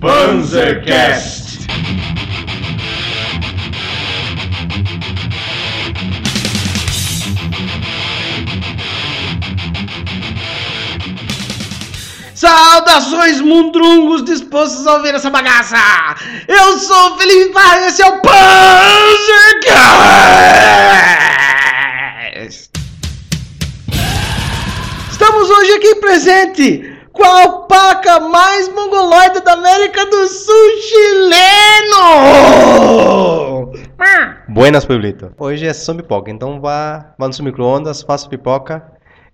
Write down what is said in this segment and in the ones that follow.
PanzerCast. Saudações, mundrungos dispostos a ouvir essa bagaça. Eu sou o Felipe Farris e esse é o PanzerCast. Estamos hoje aqui presente com a alpaca mais mongoloide da América do Sul chileno! Buenas, Poblito. Hoje é só pipoca, então vá no seu micro-ondas, faça pipoca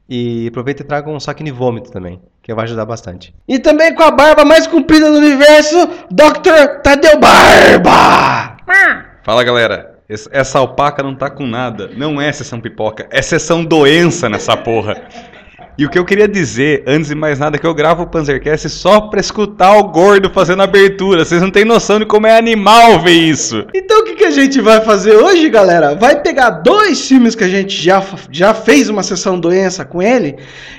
e aproveita e traga um saquinho de vômito também, que vai ajudar bastante. E também com a barba mais comprida do universo, Dr. Tadeu Barba! Fala, galera. Essa alpaca não tá com nada. Não é sessão pipoca, é sessão doença nessa porra. E o que eu queria dizer, antes de mais nada, é que eu gravo o PanzerCast só pra escutar o gordo fazendo abertura. Vocês não têm noção de como é animal ver isso. Então o que a gente vai fazer hoje, galera? Vai pegar dois filmes que a gente já fez uma Sessão Doença com ele.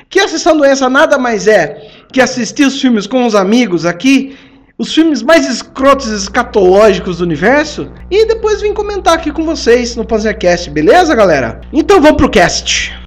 Que a Sessão Doença nada mais é que assistir os filmes com os amigos aqui. Os filmes mais escrotos e escatológicos do universo. E depois vim comentar aqui com vocês no PanzerCast, beleza, galera? Então vamos pro cast.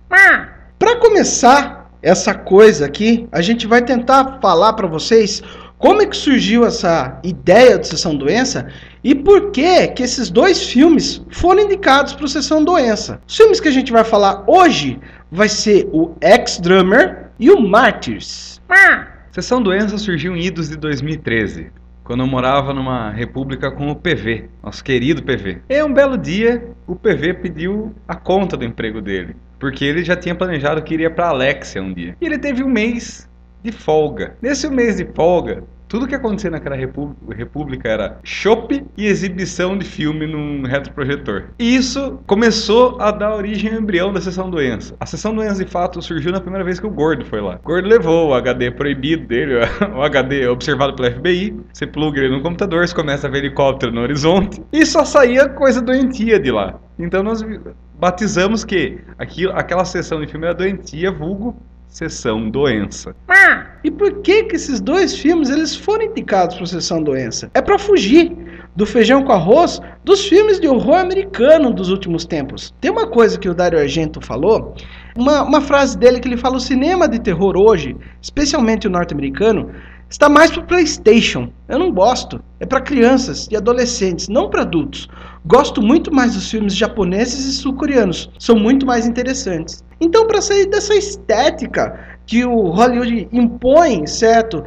Pra começar essa coisa aqui, a gente vai tentar falar para vocês como é que surgiu essa ideia de Sessão Doença e por que esses dois filmes foram indicados para o Sessão Doença. Os filmes que a gente vai falar hoje vai ser o Ex-Drummer e o Martyrs. Sessão Doença surgiu em idos de 2013, quando eu morava numa república com o PV, nosso querido PV. E um belo dia, o PV pediu a conta do emprego dele, porque ele já tinha planejado que iria para Alexia um dia. E ele teve um mês de folga. Nesse mês de folga, tudo que acontecia naquela república era chope e exibição de filme num retroprojetor. E isso começou a dar origem ao embrião da Sessão Doença. A Sessão Doença, de fato, surgiu na primeira vez que o Gordo foi lá. O Gordo levou o HD proibido dele, o HD observado pela FBI. Você pluga ele no computador, você começa a ver helicóptero no horizonte. E só saía coisa doentia de lá. Então nós batizamos que aquela sessão de filme era doentia, vulgo Sessão Doença. E por que esses dois filmes eles foram indicados para Sessão Doença? É para fugir do feijão com arroz dos filmes de horror americano dos últimos tempos. Tem uma coisa que o Dario Argento falou, uma frase dele que ele fala: o cinema de terror hoje, especialmente o norte-americano, está mais para o PlayStation. Eu não gosto. É para crianças e adolescentes, não para adultos. Gosto muito mais dos filmes japoneses e sul-coreanos. São muito mais interessantes. Então, para sair dessa estética que o Hollywood impõe, certo?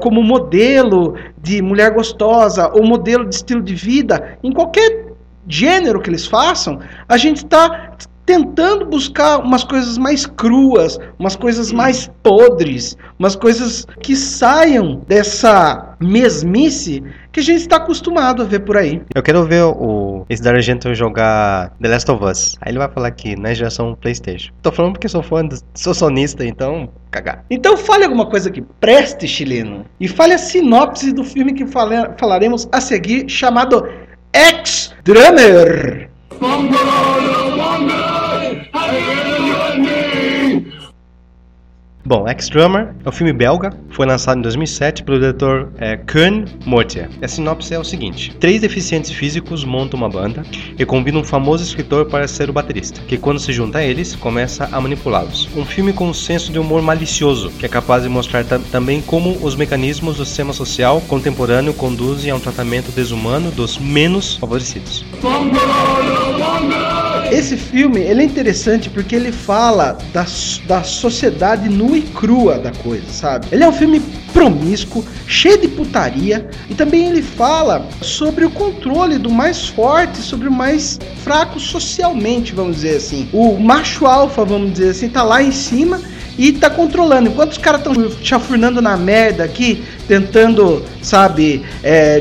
Como modelo de mulher gostosa ou modelo de estilo de vida, em qualquer gênero que eles façam, a gente está tentando buscar umas coisas mais cruas, umas coisas mais podres, umas coisas que saiam dessa mesmice que a gente está acostumado a ver por aí. Eu quero ver esse Dario Argento jogar The Last of Us. Aí ele vai falar que na geração PlayStation. Tô falando porque sou fã, sou sonista, então cagar. Então fale alguma coisa que preste, chileno. E fale a sinopse do filme que falaremos a seguir, chamado Ex-Drummer. Bom, Ex-Drummer é um filme belga, foi lançado em 2007 pelo diretor Koen Mortier. A sinopse é o seguinte: três deficientes físicos montam uma banda e convidam um famoso escritor para ser o baterista, que quando se junta a eles, começa a manipulá-los. Um filme com um senso de humor malicioso, que é capaz de mostrar também como os mecanismos do sistema social contemporâneo conduzem a um tratamento desumano dos menos favorecidos. Esse filme ele é interessante porque ele fala da sociedade nua e crua da coisa, sabe? Ele é um filme promíscuo, cheio de putaria, e também ele fala sobre o controle do mais forte sobre o mais fraco socialmente, vamos dizer assim. O macho alfa, vamos dizer assim, tá lá em cima e tá controlando. Enquanto os caras estão chafurnando na merda aqui, tentando, sabe,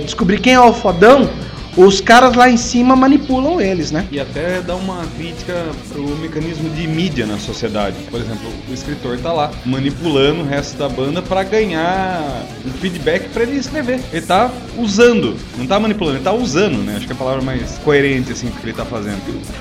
descobrir quem é o fodão, os caras lá em cima manipulam eles, né? E até dá uma crítica pro mecanismo de mídia na sociedade. Por exemplo, o escritor tá lá manipulando o resto da banda pra ganhar um feedback pra ele escrever. Ele tá usando, não tá manipulando, ele tá usando, né? Acho que é a palavra mais coerente, assim, que ele tá fazendo.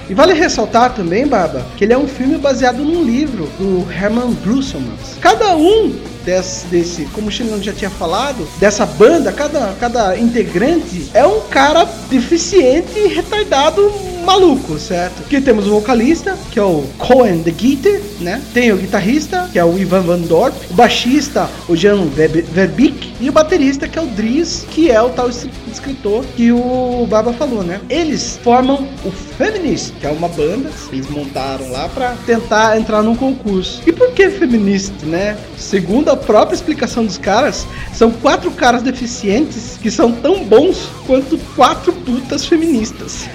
E vale ressaltar também, Baba, que ele é um filme baseado num livro do Herman Brusselmans. Cada um desse, como o Xilão já tinha falado, dessa banda, cada integrante é um cara deficiente e retardado maluco, certo? Aqui temos o vocalista, que é o Cohen the Guitar, né? Tem o guitarrista, que é o Ivan Van Dorp, o baixista, o Jan Verbic, e o baterista, que é o Dries, que é o tal escritor que o Baba falou, né? Eles formam o Feminist, que é uma banda que eles montaram lá pra tentar entrar num concurso. E por que Feminist, né? Segundo a própria explicação dos caras, são 4 caras deficientes que são tão bons quanto 4 putas feministas.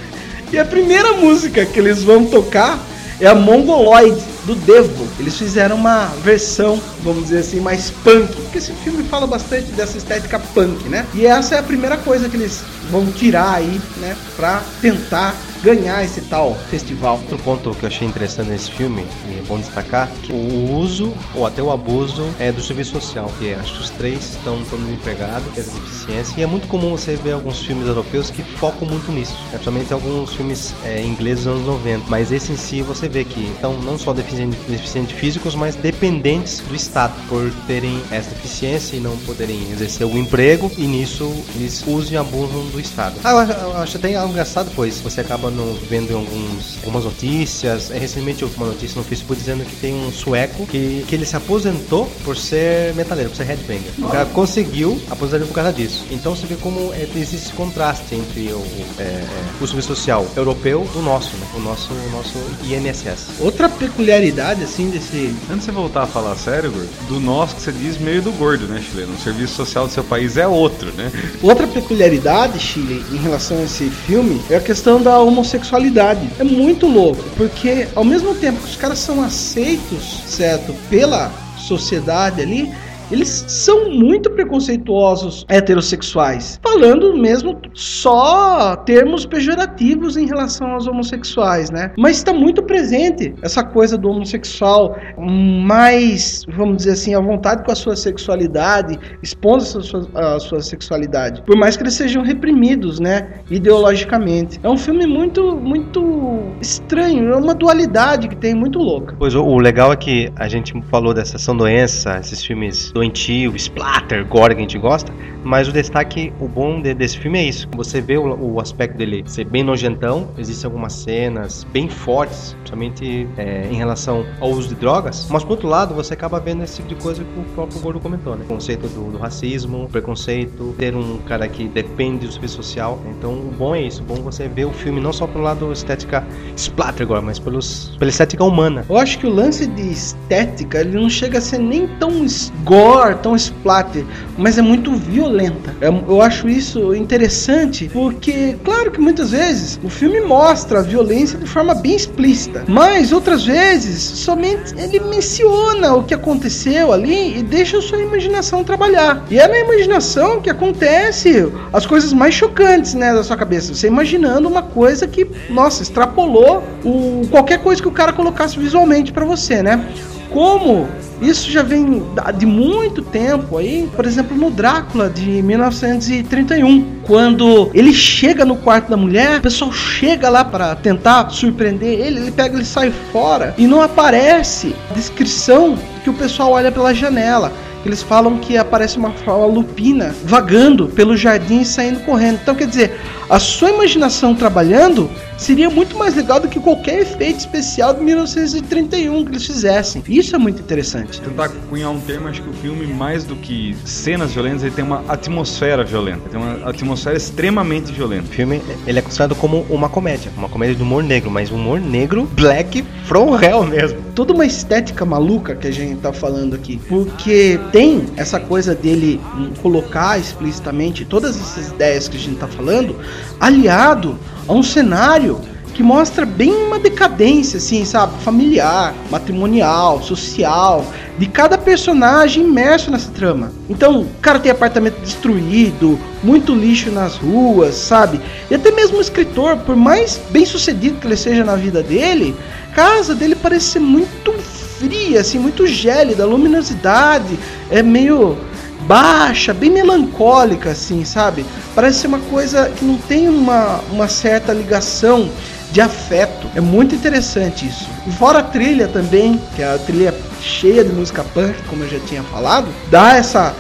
E a primeira música que eles vão tocar é a Mongoloid, do Devo. Eles fizeram uma versão, vamos dizer assim, mais punk, porque esse filme fala bastante dessa estética punk, né? E essa é a primeira coisa que eles vão tirar aí, né? Pra tentar ganhar esse tal festival. Outro ponto que eu achei interessante nesse filme, e é bom destacar, que o uso ou até o abuso é do serviço social, que acho que os 3 estão todos empregados, que é essa deficiência, e é muito comum você ver alguns filmes europeus que focam muito nisso, principalmente alguns filmes ingleses dos anos 90, mas esse em si você vê que estão não só deficientes físicos, mas dependentes do Estado, por terem essa deficiência e não poderem exercer o emprego, e nisso eles usam e abusam do Estado. Eu acho até engraçado, pois você acaba vendo algumas notícias. Recentemente houve uma notícia no Facebook dizendo que tem um sueco que ele se aposentou por ser metaleiro, por ser headbanger. O cara conseguiu aposentar por causa disso. Então você vê como existe esse contraste entre o serviço social europeu e o nosso, né? O nosso INSS. Outra peculiaridade, assim, desse... Antes de você voltar a falar sério, gordo, do nosso que você diz meio do gordo, né, chileno? O serviço social do seu país é outro, né? Outra peculiaridade, Chile, em relação a esse filme, é a questão da homossexualidade. É muito louco, porque ao mesmo tempo que os caras são aceitos, certo, pela sociedade ali, eles são muito preconceituosos heterossexuais, falando mesmo só termos pejorativos em relação aos homossexuais, né? Mas está muito presente essa coisa do homossexual mais, vamos dizer assim, à vontade com a sua sexualidade, expondo a sua sexualidade, por mais que eles sejam reprimidos, né? Ideologicamente. É um filme muito, muito estranho, é uma dualidade que tem muito louca. Pois o legal é que a gente falou da Sessão Doença, esses filmes doentio, splatter, gore que a gente gosta, mas o destaque, o bom desse filme é isso. Você vê o aspecto dele ser bem nojentão, existem algumas cenas bem fortes, principalmente em relação ao uso de drogas, mas por outro lado você acaba vendo esse tipo de coisa que o próprio Gordo comentou, né? O conceito do racismo, preconceito, ter um cara que depende do serviço social. Então o bom é isso, o bom você ver o filme não só pelo lado estética splatter agora, mas pela estética humana. Eu acho que o lance de estética, ele não chega a ser nem tão gore, tão splatter, mas é muito violenta. Eu acho isso interessante, porque claro que muitas vezes o filme mostra a violência de forma bem explícita, mas outras vezes somente ele menciona o que aconteceu ali e deixa a sua imaginação trabalhar. E é na imaginação que acontece as coisas mais chocantes, né, da sua cabeça. Você imaginando uma coisa que, nossa, extrapolou qualquer coisa que o cara colocasse visualmente pra você, né? Como isso já vem de muito tempo aí, por exemplo, no Drácula de 1931, quando ele chega no quarto da mulher, o pessoal chega lá para tentar surpreender ele, ele sai fora e não aparece a descrição que o pessoal olha pela janela. Eles falam que aparece uma fauna lupina vagando pelo jardim e saindo correndo. Então, quer dizer, a sua imaginação trabalhando seria muito mais legal do que qualquer efeito especial de 1931 que eles fizessem. Isso é muito interessante. Tentar cunhar um termo, acho que o filme, mais do que cenas violentas, ele tem uma atmosfera violenta. Tem uma atmosfera extremamente violenta. O filme, ele é considerado como uma comédia de humor negro, mas humor negro black from hell mesmo. Toda uma estética maluca que a gente tá falando aqui, porque tem essa coisa dele colocar explicitamente todas essas ideias que a gente tá falando, aliado a um cenário que mostra bem uma decadência, assim, sabe, familiar, matrimonial, social, de cada personagem imerso nessa trama. Então, o cara tem apartamento destruído, muito lixo nas ruas, sabe? E até mesmo o escritor, por mais bem sucedido que ele seja na vida dele, a casa dele parece ser muito fria, assim, muito gélida, a luminosidade é meio baixa, bem melancólica, assim, sabe? Parece ser uma coisa que não tem uma certa ligação de afeto. É muito interessante isso. E fora a trilha também, que é a trilha cheia de música punk, como eu já tinha falado, dá essa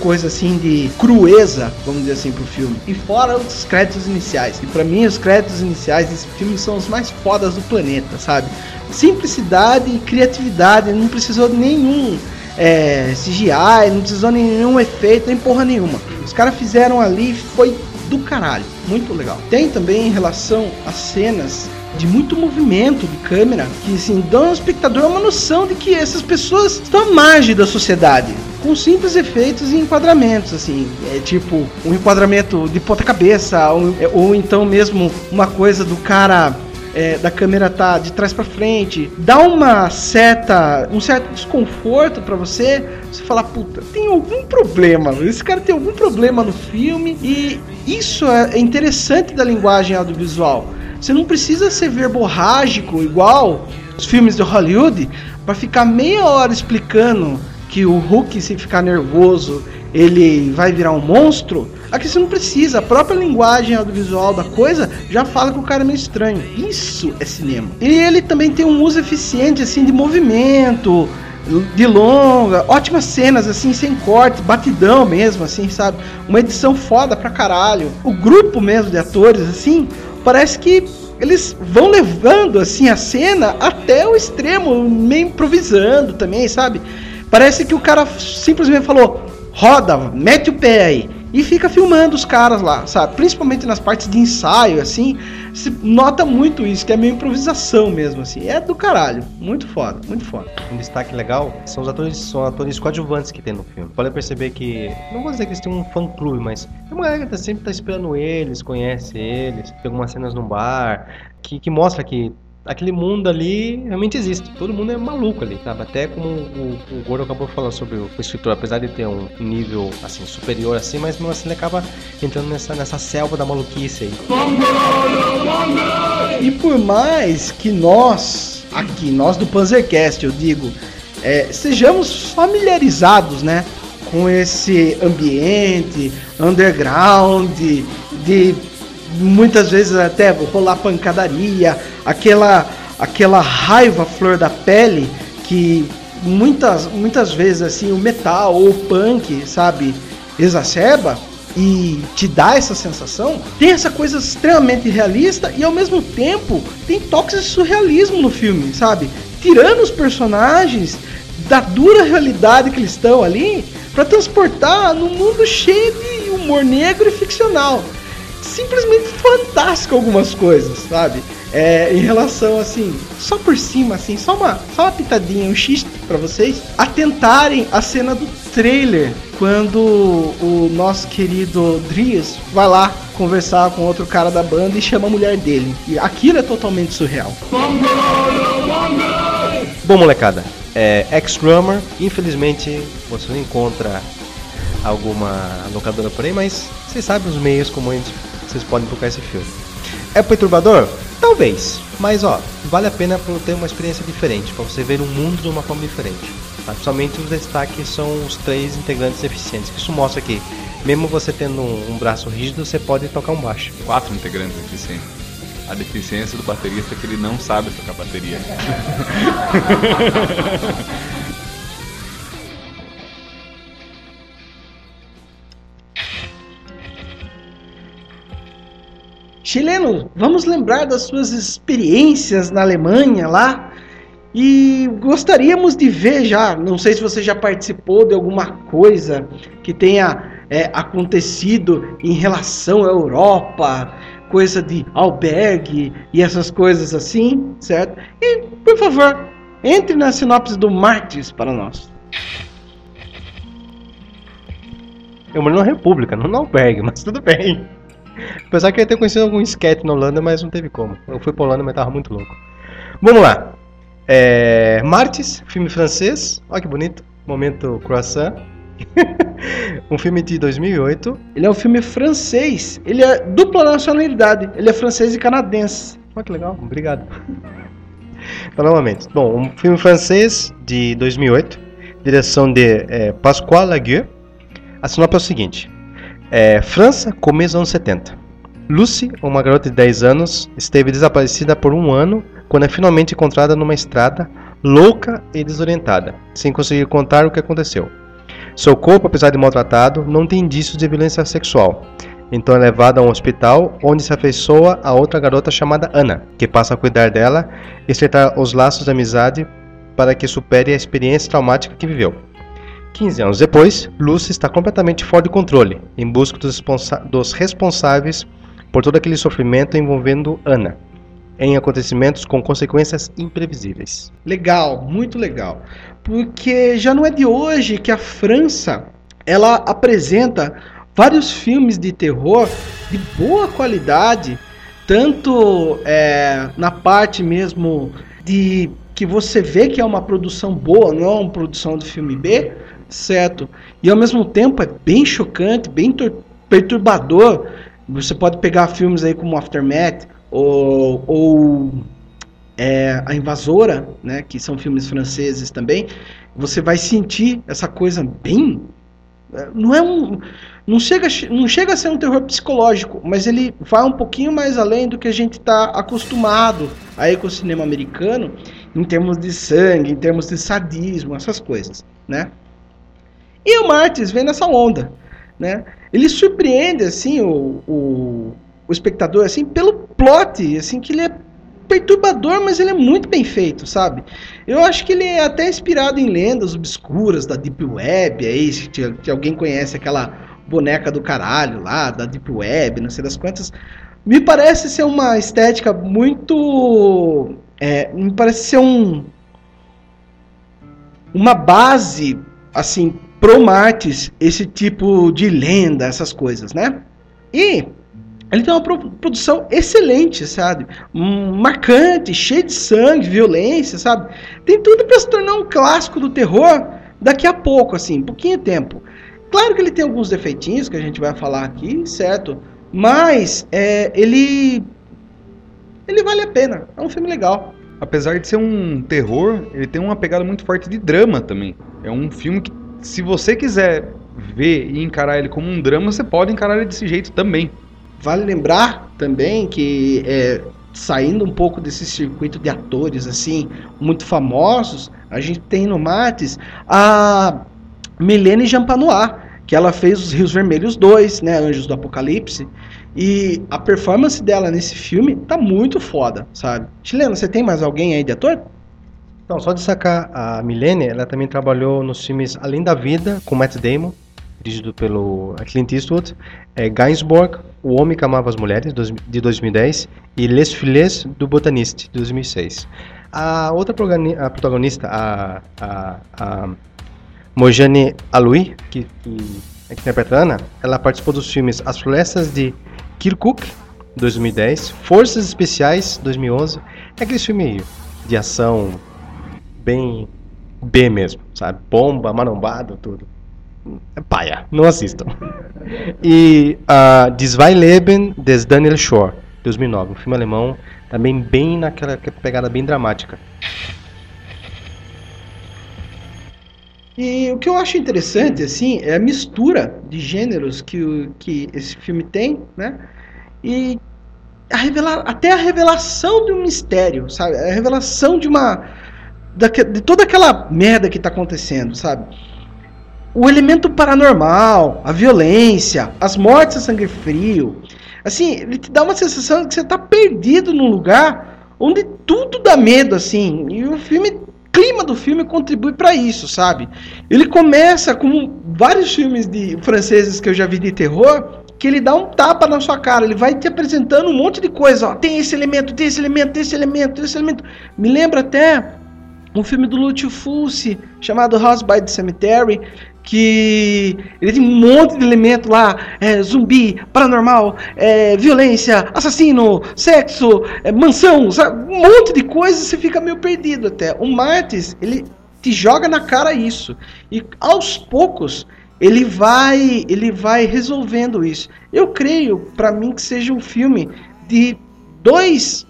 coisa assim de crueza, vamos dizer assim, pro filme. E fora os créditos iniciais. E pra mim, os créditos iniciais desse filme são os mais fodas do planeta, sabe? Simplicidade e criatividade. Não precisou de nenhum CGI, não precisou de nenhum efeito, nem porra nenhuma. Os caras fizeram ali, foi do caralho, muito legal. Tem também em relação às cenas de muito movimento de câmera, que assim, dão ao espectador uma noção de que essas pessoas estão à margem da sociedade, com simples efeitos e enquadramentos, assim, tipo um enquadramento de ponta cabeça, ou então mesmo uma coisa do cara, da câmera tá de trás pra frente, dá um certo desconforto pra você falar, puta, tem algum problema, esse cara tem algum problema no filme, e isso é interessante da linguagem audiovisual. Você não precisa ser verborrágico igual os filmes de Hollywood pra ficar meia hora explicando que o Hulk, se ficar nervoso, ele vai virar um monstro. Aqui você não precisa, a própria linguagem audiovisual da coisa já fala que o cara é meio estranho. Isso é cinema. E ele também tem um uso eficiente assim de movimento, de longa, ótimas cenas assim, sem corte, batidão mesmo assim, sabe? Uma edição foda pra caralho. O grupo mesmo de atores assim, parece que eles vão levando assim a cena até o extremo, meio improvisando também, sabe? Parece que o cara simplesmente falou: roda, mete o pé aí. E fica filmando os caras lá, sabe? Principalmente nas partes de ensaio, assim, se nota muito isso, que é meio improvisação mesmo, assim. É do caralho. Muito foda, muito foda. Um destaque legal são os atores coadjuvantes que tem no filme. Pode perceber que, não vou dizer que eles têm um fã-clube, mas tem uma galera que sempre tá esperando eles, conhece eles. Tem algumas cenas num bar que mostra que aquele mundo ali realmente existe. Todo mundo é maluco ali, sabe? Até como o Gordo acabou falando sobre o escritor, apesar de ter um nível, assim, superior assim, mas mesmo assim ele acaba entrando nessa selva da maluquice aí. E por mais que nós do PanzerCast, eu digo, sejamos familiarizados, né, com esse ambiente underground, de muitas vezes até rolar pancadaria, aquela raiva à flor da pele que muitas vezes assim o metal ou o punk, sabe, exacerba e te dá essa sensação. Tem essa coisa extremamente realista e ao mesmo tempo tem toques de surrealismo no filme, sabe, tirando os personagens da dura realidade que eles estão ali para transportar num mundo cheio de humor negro e ficcional. Simplesmente fantástico algumas coisas, sabe? Em relação, assim, só por cima, assim, só uma pitadinha, um xiste pra vocês atentarem a cena do trailer, quando o nosso querido Dries vai lá conversar com outro cara da banda e chama a mulher dele. E aquilo é totalmente surreal. Bom, molecada, Ex-Drummer, infelizmente você não encontra alguma locadora por aí, mas vocês sabem os meios como vocês podem tocar esse filme. É perturbador? Talvez, mas ó, vale a pena para ter uma experiência diferente, para você ver um mundo de uma forma diferente, tá? Principalmente os destaques são os três integrantes eficientes, que isso mostra que mesmo você tendo um braço rígido, você pode tocar um baixo. 4 integrantes eficientes. A deficiência do baterista é que ele não sabe tocar bateria. Chileno, vamos lembrar das suas experiências na Alemanha lá, e gostaríamos de ver já, não sei se você já participou de alguma coisa que tenha acontecido em relação à Europa, coisa de albergue e essas coisas assim, certo? E, por favor, entre na sinopse do Martyrs para nós. Eu moro na República, não no albergue, mas tudo bem. Apesar que eu ia ter conhecido algum esquete na Holanda, mas não teve como. Eu fui pra Holanda, mas tava muito louco. Vamos lá. Martyrs, filme francês. Olha que bonito. Momento croissant. Um filme de 2008. Ele é um filme francês. Ele é dupla nacionalidade. Ele é francês e canadense. Olha que legal. Obrigado. Então, novamente. Bom, um filme francês de 2008. Direção de Pascual Laguerre. A sinopse é o seguinte. França, começo dos anos 70. Lucy, uma garota de 10 anos, esteve desaparecida por um ano quando é finalmente encontrada numa estrada, louca e desorientada, sem conseguir contar o que aconteceu. Seu corpo, apesar de maltratado, não tem indícios de violência sexual. Então é levada a um hospital onde se afeiçoa a outra garota chamada Ana, que passa a cuidar dela e estreitar os laços de amizade para que supere a experiência traumática que viveu. 15 anos depois, Lucy está completamente fora de controle, em busca dos responsáveis por todo aquele sofrimento envolvendo Ana, em acontecimentos com consequências imprevisíveis. Legal, muito legal. Porque já não é de hoje que a França, ela apresenta vários filmes de terror de boa qualidade, tanto na parte mesmo de que você vê que é uma produção boa, não é uma produção do filme B, certo? E ao mesmo tempo é bem chocante, bem perturbador. Você pode pegar filmes aí como Aftermath ou A Invasora, né, que são filmes franceses também. Você vai sentir essa coisa bem... Não chega a ser um terror psicológico, mas ele vai um pouquinho mais além do que a gente está acostumado aí com o cinema americano, em termos de sangue, em termos de sadismo, essas coisas, né? E o Martyrs vem nessa onda, né? Ele surpreende assim o espectador assim pelo plot, assim, que ele é perturbador, mas ele é muito bem feito, sabe? Eu acho que ele é até inspirado em lendas obscuras da Deep Web, aí que alguém conhece aquela boneca do caralho lá da Deep Web, não sei das quantas. Me parece ser uma estética muito... me parece ser uma base assim pro Martyrs, esse tipo de lenda, essas coisas, né? E ele tem uma produção excelente, sabe? Marcante, cheio de sangue, violência, sabe? Tem tudo para se tornar um clássico do terror daqui a pouco, assim, pouquinho tempo. Claro que ele tem alguns defeitinhos que a gente vai falar aqui, certo? Mas ele vale a pena, é um filme legal. Apesar de ser um terror, ele tem uma pegada muito forte de drama também. É um filme que, se você quiser ver e encarar ele como um drama, você pode encarar ele desse jeito também. Vale lembrar também que, saindo um pouco desse circuito de atores assim muito famosos, a gente tem no Martyrs a Mylène Jampanoï, que ela fez Os Rios Vermelhos 2, né, Anjos do Apocalipse, e a performance dela nesse filme tá muito foda, sabe? Chileno, você tem mais alguém aí de ator? Não, só destacar a Mylène, ela também trabalhou nos filmes Além da Vida, com Matt Damon, dirigido pelo Clint Eastwood, Gainsbourg, O Homem que Amava as Mulheres, de 2010, e Les Filles du Botaniste, de 2006. A outra protagonista, a Mojane Aloui, que interpreta a Ana, ela participou dos filmes As Florestas de Kirkuk, 2010, Forças Especiais, 2011, aquele filme de ação... bem B mesmo, sabe? Bomba, marombado, tudo. É paia, não assistam. E Des Weileben des Daniel Shore, 2009, um filme alemão, também bem naquela pegada bem dramática. E o que eu acho interessante, assim, é a mistura de gêneros que esse filme tem, né? E até a revelação de um mistério, sabe? A revelação de uma... de toda aquela merda que tá acontecendo, sabe? O elemento paranormal, a violência, as mortes a sangue frio. Assim, ele te dá uma sensação de que você tá perdido num lugar onde tudo dá medo, assim. E o clima do filme contribui para isso, sabe? Ele começa com vários filmes de franceses que eu já vi de terror, que ele dá um tapa na sua cara, ele vai te apresentando um monte de coisa. Ó, tem esse elemento, tem esse elemento, tem esse elemento, tem esse elemento. Me lembra até... um filme do Lúcio Fulci chamado House by the Cemetery, que ele tem um monte de elemento lá, zumbi, paranormal, violência, assassino, sexo, mansão, sabe? Um monte de coisa, você fica meio perdido até. O Martyrs, ele te joga na cara isso, e aos poucos ele vai resolvendo isso. Eu creio, para mim, que seja um filme de 2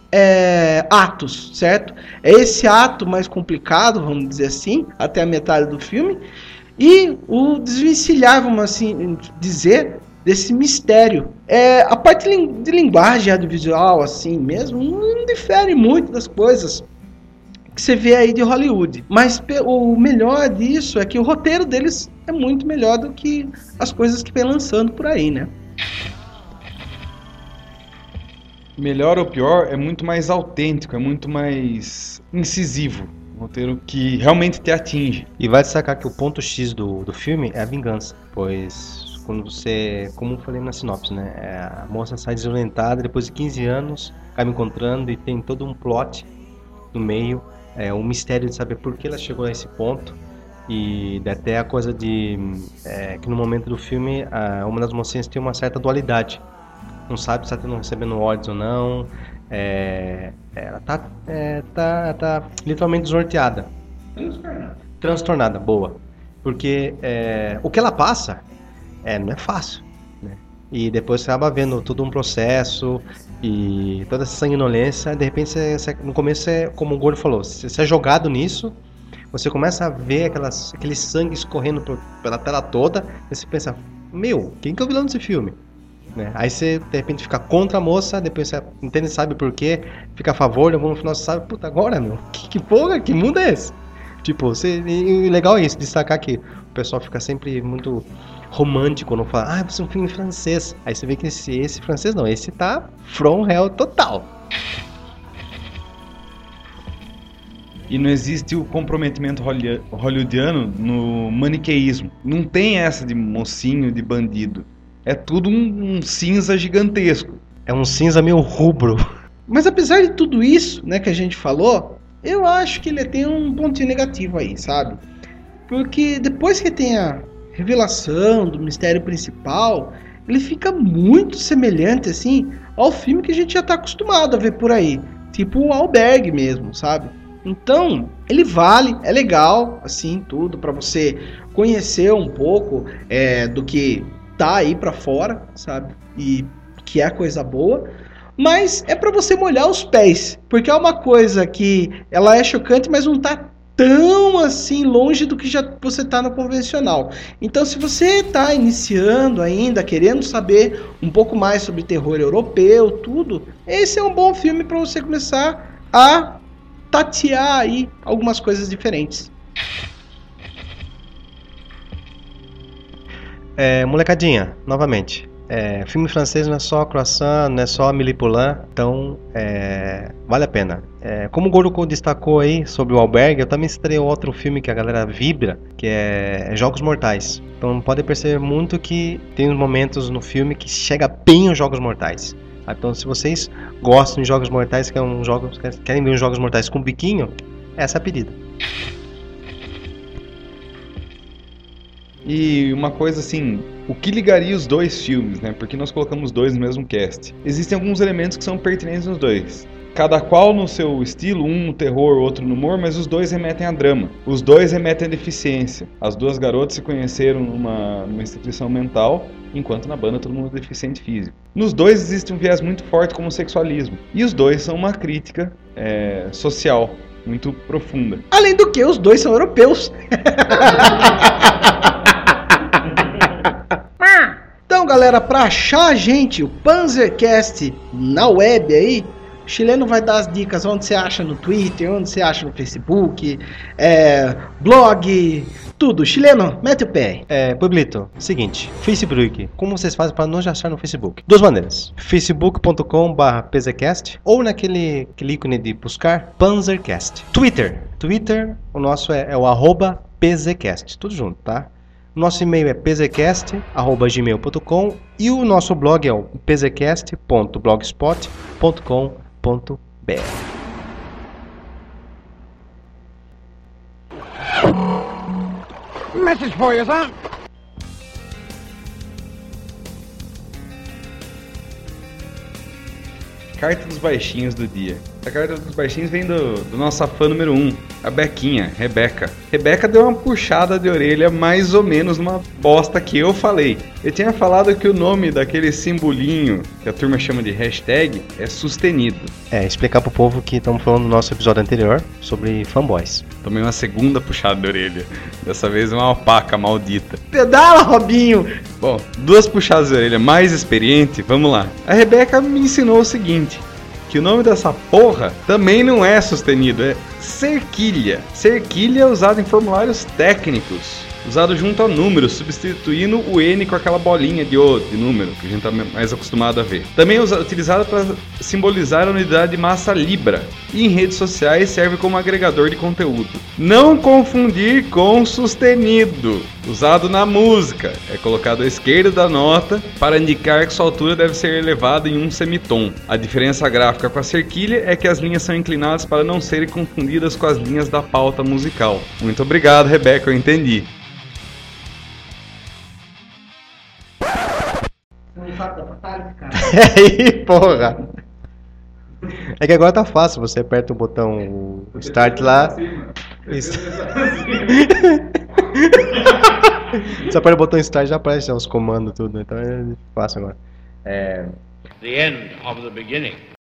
atos, certo? É esse ato mais complicado, vamos dizer assim, até a metade do filme, e o desvencilhar, vamos assim dizer, desse mistério. A parte de linguagem audiovisual, assim mesmo, não difere muito das coisas que você vê aí de Hollywood. Mas o melhor disso é que o roteiro deles é muito melhor do que as coisas que vem lançando por aí, né? Melhor ou pior, é muito mais autêntico, é muito mais incisivo. Um roteiro que realmente te atinge. E vai destacar que o ponto X do filme é a vingança. Pois, quando você, como eu falei na sinopse, né? A moça sai desorientada, depois de 15 anos, acaba encontrando e tem todo um plot no meio. Um mistério de saber por que ela chegou a esse ponto. E até a coisa de... que no momento do filme, uma das mocinhas tem uma certa dualidade. Não sabe se está recebendo odds ou não. Ela tá literalmente desnorteada. Transtornada, boa. Porque o que ela passa não é fácil, né? E depois você acaba vendo todo um processo e toda essa sanguinolência. De repente, no começo, como o Gordo falou, você é jogado nisso. Você começa a ver aquele sangue escorrendo pela tela toda. E você pensa, meu, quem que é o vilão desse filme? Né? Aí você de repente fica contra a moça, depois você entende, sabe por quê, fica a favor, no final você sabe, puta, agora meu, que porra, que mundo é esse? Tipo, e legal é isso, destacar que o pessoal fica sempre muito romântico quando fala, você é um filme francês. Aí você vê que esse francês não, esse tá From Hell total. E não existe o comprometimento hollywoodiano no maniqueísmo. Não tem essa de mocinho, de bandido. É tudo um cinza gigantesco. É um cinza meio rubro. Mas apesar de tudo isso, né, que a gente falou, eu acho que ele tem um pontinho negativo aí, sabe? Porque depois que tem a revelação do mistério principal, ele fica muito semelhante, assim, ao filme que a gente já tá acostumado a ver por aí. Tipo o Albergue mesmo, sabe? Então, ele vale, é legal, assim, tudo, para você conhecer um pouco do que... tá aí pra fora, sabe? E que é coisa boa, mas é pra você molhar os pés, porque é uma coisa que ela é chocante, mas não tá tão assim longe do que já você tá no convencional. Então, se você tá iniciando ainda, querendo saber um pouco mais sobre terror europeu, tudo, esse é um bom filme pra você começar a tatear aí algumas coisas diferentes. Molecadinha, novamente, filme francês não é só croissant, não é só mille poulain, então vale a pena. Como o Gordo destacou aí sobre o Albergue, eu também estrei outro filme que a galera vibra, que é Jogos Mortais. Então pode perceber muito que tem uns momentos no filme que chega bem aos Jogos Mortais. Então se vocês gostam de Jogos Mortais, querem ver os Jogos Mortais com biquinho, essa é a pedida. E uma coisa assim, o que ligaria os dois filmes, né? Porque nós colocamos dois no mesmo cast. Existem alguns elementos que são pertinentes nos dois. Cada qual no seu estilo, um no terror, outro no humor, mas os dois remetem a drama. Os dois remetem à deficiência. As duas garotas se conheceram numa instituição mental, enquanto na banda todo mundo é deficiente físico. Nos dois existe um viés muito forte como o sexualismo. E os dois são uma crítica social muito profunda. Além do que, os dois são europeus. Galera, para achar a gente, o PanzerCast na web aí, o chileno vai dar as dicas onde você acha no Twitter, onde você acha no Facebook, blog, tudo. Chileno, mete o pé. Poblito, seguinte, Facebook, como vocês fazem para nos achar no Facebook? Duas maneiras, facebook.com/PZCast ou naquele ícone de buscar PanzerCast. Twitter, o nosso é o @PZCast, tudo junto, tá? Nosso e-mail é pzcast@gmail.com e o nosso blog é o pzcast.blogspot.com.br. Message for you, sir. Carta dos Baixinhos do dia. A carta dos baixinhos vem do nossa fã número 1, a Bequinha, Rebeca. Rebeca deu uma puxada de orelha mais ou menos numa bosta que eu falei. Eu tinha falado que o nome daquele simbolinho que a turma chama de hashtag é sustenido. É, explicar pro povo que estamos falando do nosso episódio anterior sobre fanboys. Tomei uma segunda puxada de orelha. Dessa vez uma opaca maldita. Pedala, Robinho! Bom, duas puxadas de orelha mais experiente, vamos lá. A Rebeca me ensinou o seguinte... que o nome dessa porra também não é sustenido, é cerquilha. Cerquilha é usado em formulários técnicos, usado junto a números, substituindo o N com aquela bolinha de O de número, que a gente está mais acostumado a ver. Também é utilizado para simbolizar a unidade de massa libra, e em redes sociais serve como agregador de conteúdo. Não confundir com sustenido, usado na música, é colocado à esquerda da nota para indicar que sua altura deve ser elevada em um semitom. A diferença gráfica com a cerquilha é que as linhas são inclinadas para não serem confundidas com as linhas da pauta musical. Muito obrigado, Rebeca, eu entendi. É aí, porra! É que agora tá fácil, você aperta o botão o start lá. Você aperta o botão start já aparece os comandos tudo, então é fácil agora. É... The end of the beginning.